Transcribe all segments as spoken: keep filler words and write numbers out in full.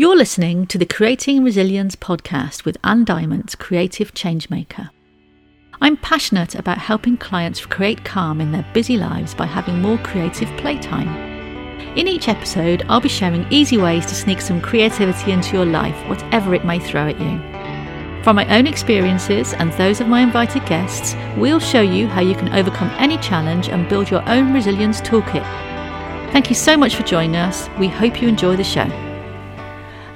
You're listening to the Creating Resilience podcast with Anne Diamond, Creative Changemaker. I'm passionate about helping clients create calm in their busy lives by having more creative playtime. In each episode, I'll be sharing easy ways to sneak some creativity into your life, whatever it may throw at you. From my own experiences and those of my invited guests, we'll show you how you can overcome any challenge and build your own resilience toolkit. Thank you so much for joining us. We hope you enjoy the show.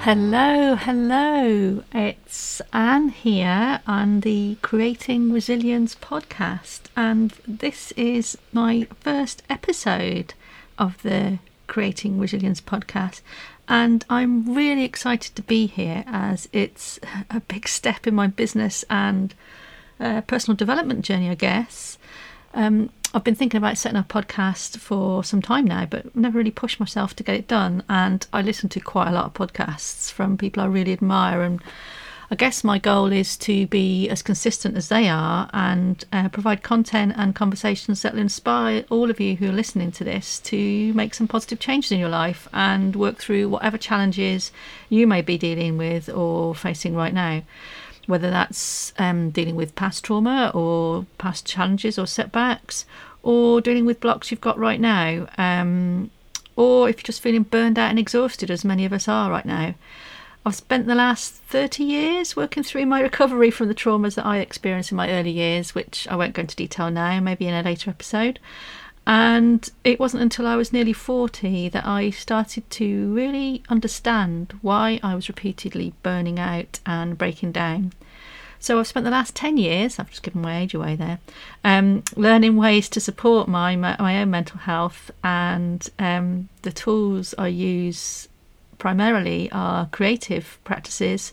Hello, hello. It's Anne here on the Creating Resilience podcast, and this is my first episode of the Creating Resilience podcast, and I'm really excited to be here as it's a big step in my business and uh, personal development journey, I guess. Um, I've been thinking about setting up a podcast for some time now, but never really pushed myself to get it done. And I listen to quite a lot of podcasts from people I really admire. And I guess my goal is to be as consistent as they are and uh, provide content and conversations that will inspire all of you who are listening to this to make some positive changes in your life and work through whatever challenges you may be dealing with or facing right now. Whether that's um, dealing with past trauma or past challenges or setbacks, or dealing with blocks you've got right now, um, or if you're just feeling burned out and exhausted, as many of us are right now. I've spent the last thirty years working through my recovery from the traumas that I experienced in my early years, which I won't go into detail now, maybe in a later episode. And it wasn't until I was nearly forty that I started to really understand why I was repeatedly burning out and breaking down. So I've spent the last ten years, I've just given my age away there, um, learning ways to support my my own mental health, and um, the tools I use primarily are creative practices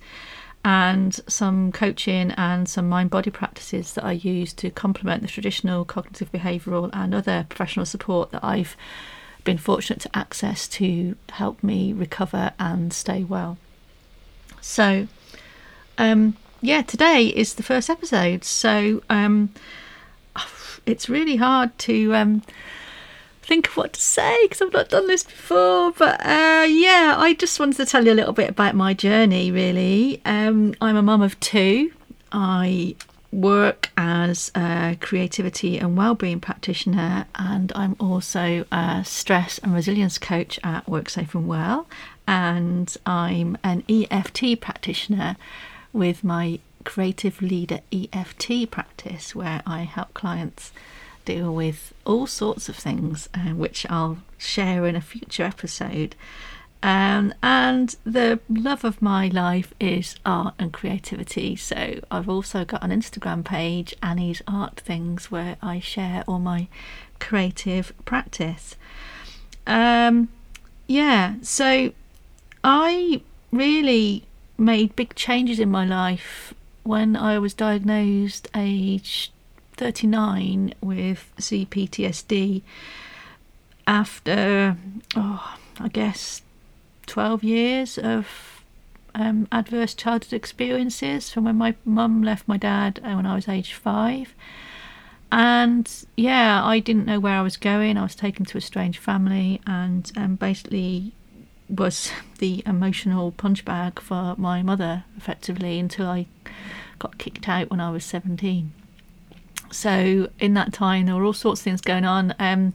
and some coaching and some mind-body practices that I use to complement the traditional cognitive behavioural and other professional support that I've been fortunate to access to help me recover and stay well. So, um, yeah, today is the first episode. So um, it's really hard to... Um, think of what to say because I've not done this before, but uh yeah I just wanted to tell you a little bit about my journey, really. um I'm a mum of two. I work as a creativity and wellbeing practitioner, and I'm also a stress and resilience coach at Work Safe and Well, and I'm an E F T practitioner with my Creative Leader E F T practice, where I help clients deal with all sorts of things, uh, which I'll share in a future episode. Um, and the love of my life is art and creativity. So I've also got an Instagram page, Annie's Art Things, where I share all my creative practice. Um, yeah, so I really made big changes in my life when I was diagnosed age thirty-nine with C P T S D after, oh, I guess, twelve years of um, adverse childhood experiences from when my mum left my dad when I was age five. And yeah, I didn't know where I was going. I was taken to a strange family and um, basically was the emotional punch bag for my mother, effectively, until I got kicked out when I was seventeen. So in that time, there were all sorts of things going on. Um,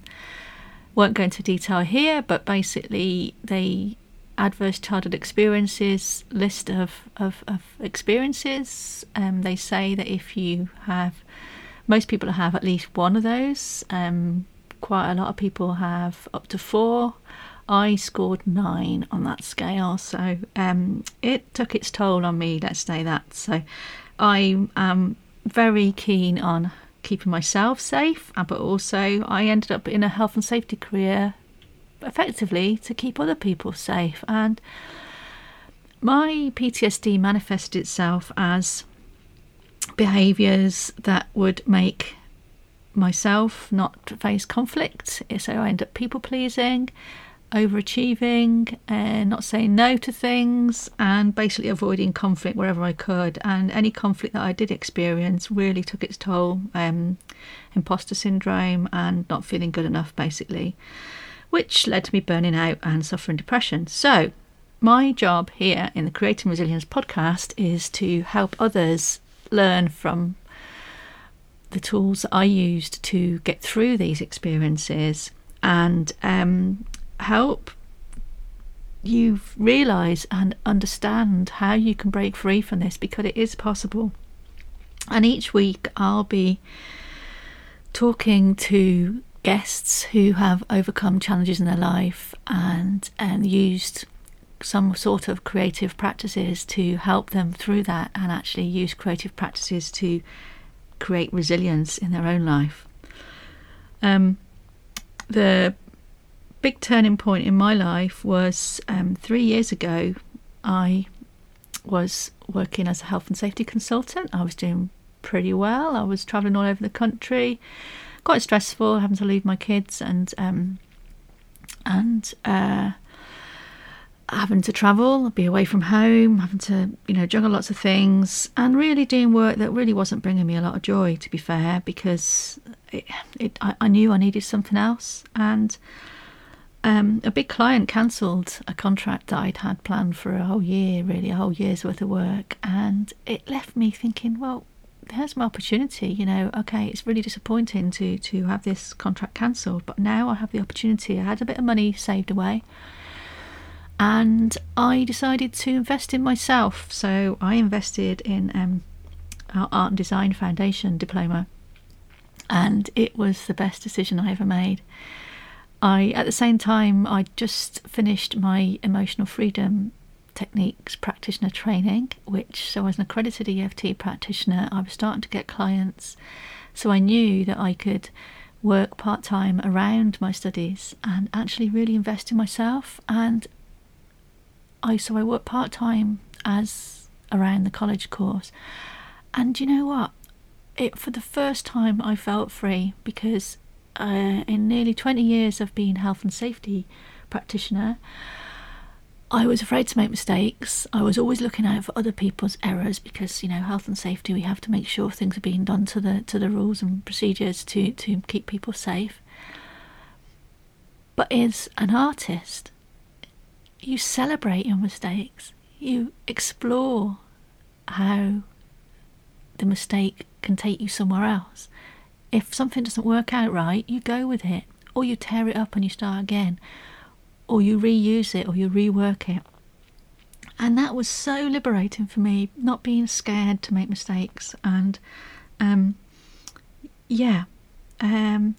won't go into detail here, but basically the adverse childhood experiences list of, of, of experiences. Um, they say that if you have, most people have at least one of those. Um, quite a lot of people have up to four. I scored nine on that scale. So um, it took its toll on me, let's say that. So I am very keen on keeping myself safe, but also I ended up in a health and safety career effectively to keep other people safe. And my P T S D manifested itself as behaviours that would make myself not face conflict. So I end up people pleasing, overachieving, and uh, not saying no to things, and basically avoiding conflict wherever I could. And any conflict that I did experience really took its toll. Um, imposter syndrome and not feeling good enough, basically, which led to me burning out and suffering depression. So My job here in the Creating Resilience podcast is to help others learn from the tools I used to get through these experiences and um, help you realise and understand how you can break free from this, because it is possible. And each week I'll be talking to guests who have overcome challenges in their life and, and used some sort of creative practices to help them through that, and actually use creative practices to create resilience in their own life. Um, the big turning point in my life was um, three years ago. I was working as a health and safety consultant. I was doing pretty well. I was travelling all over the country, quite stressful, having to leave my kids and um, and uh, having to travel, be away from home, having to, you know, juggle lots of things, and really doing work that really wasn't bringing me a lot of joy, to be fair, because it, it, I, I knew I needed something else. And um, a big client cancelled a contract that I'd had planned for a whole year, really, a whole year's worth of work, and it left me thinking, well, there's my opportunity, you know, okay, it's really disappointing to, to have this contract cancelled, but now I have the opportunity. I had a bit of money saved away, and I decided to invest in myself. So I invested in um, our Art and Design Foundation diploma, and it was the best decision I ever made. I, at the same time, I just finished my emotional freedom techniques practitioner training, which, so as an accredited E F T practitioner, I was starting to get clients. So I knew that I could work part-time around my studies and actually really invest in myself. And I, so I worked part-time as around the college course, and you know what, it for the first time I felt free, because uh, in nearly twenty years of being health and safety practitioner, I was afraid to make mistakes. I was always looking out for other people's errors, because, you know, health and safety, we have to make sure things are being done to the to the rules and procedures to to keep people safe. But as an artist, you celebrate your mistakes. You explore how the mistake can take you somewhere else. If something doesn't work out right, you go with it, or you tear it up and you start again, or you reuse it, or you rework it. And that was so liberating for me, not being scared to make mistakes. And um, yeah, um,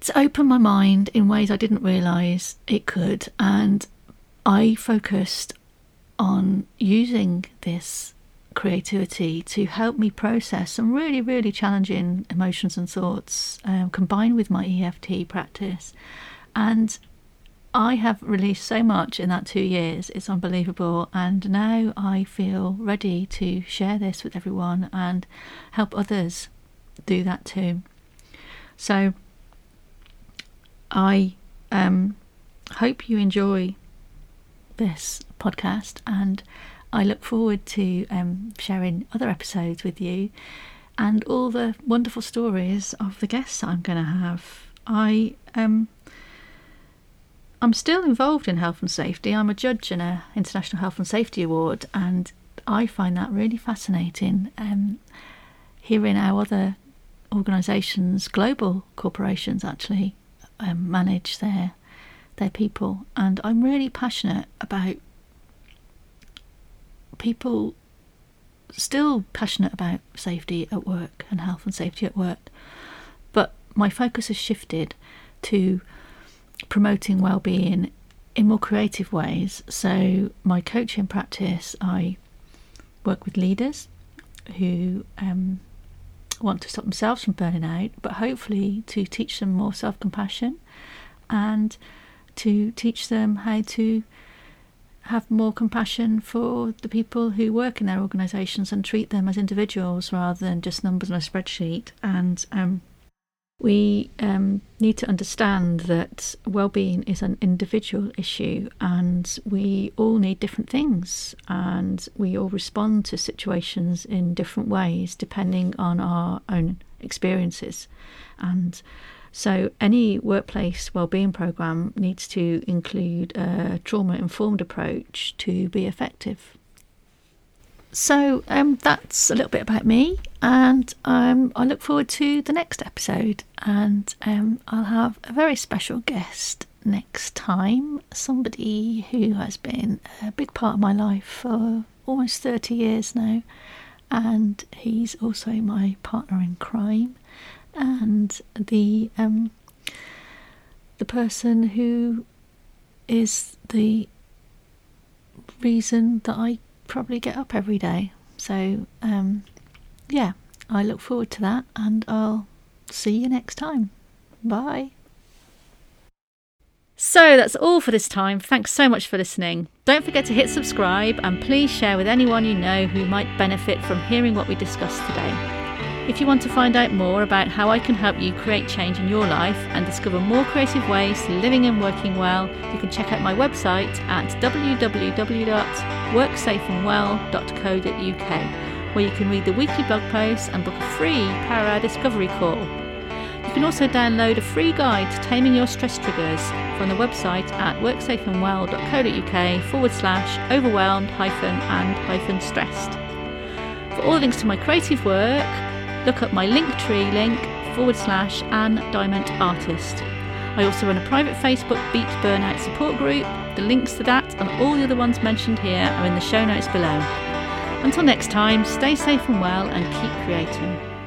it's opened my mind in ways I didn't realise it could. And I focused on using this creativity to help me process some really, really challenging emotions and thoughts, um, combined with my E F T practice. And I have released so much in that two years, it's unbelievable. And now I feel ready to share this with everyone and help others do that too. So I um, hope you enjoy this podcast, and I look forward to um, sharing other episodes with you and all the wonderful stories of the guests I'm going to have. I, um, I'm still involved in health and safety. I'm a judge in an International Health and Safety Award, and I find that really fascinating, um, hearing how other organisations, global corporations actually, um, manage their their people. And I'm really passionate about people still passionate about safety at work and health and safety at work, but my focus has shifted to promoting well-being in more creative ways. So my coaching practice, I work with leaders who um, want to stop themselves from burning out, but hopefully to teach them more self-compassion and to teach them how to have more compassion for the people who work in their organisations and treat them as individuals rather than just numbers on a spreadsheet. And um, we um, need to understand that well-being is an individual issue, and we all need different things, and we all respond to situations in different ways depending on our own experiences. And So any workplace wellbeing program needs to include a trauma-informed approach to be effective. So um, that's a little bit about me, and um, I look forward to the next episode, and um, I'll have a very special guest next time, somebody who has been a big part of my life for almost thirty years now, and he's also my partner in crime and the um, the person who is the reason that I probably get up every day. So um, yeah, I look forward to that, and I'll see you next time. Bye. So that's all for this time. Thanks so much for listening. Don't forget to hit subscribe, and please share with anyone you know who might benefit from hearing what we discussed today. If you want to find out more about how I can help you create change in your life and discover more creative ways to living and working well, you can check out my website at w w w dot work safe and well dot co dot u k, where you can read the weekly blog posts and book a free power hour discovery call. You can also download a free guide to taming your stress triggers from the website at worksafeandwell.co.uk forward slash overwhelmed hyphen and hyphen stressed. For all links to my creative work, look up my Linktree link forward slash Anne Diamond Artist. I also run a private Facebook Beat Burnout support group. The links to that and all the other ones mentioned here are in the show notes below. Until next time, stay safe and well and keep creating.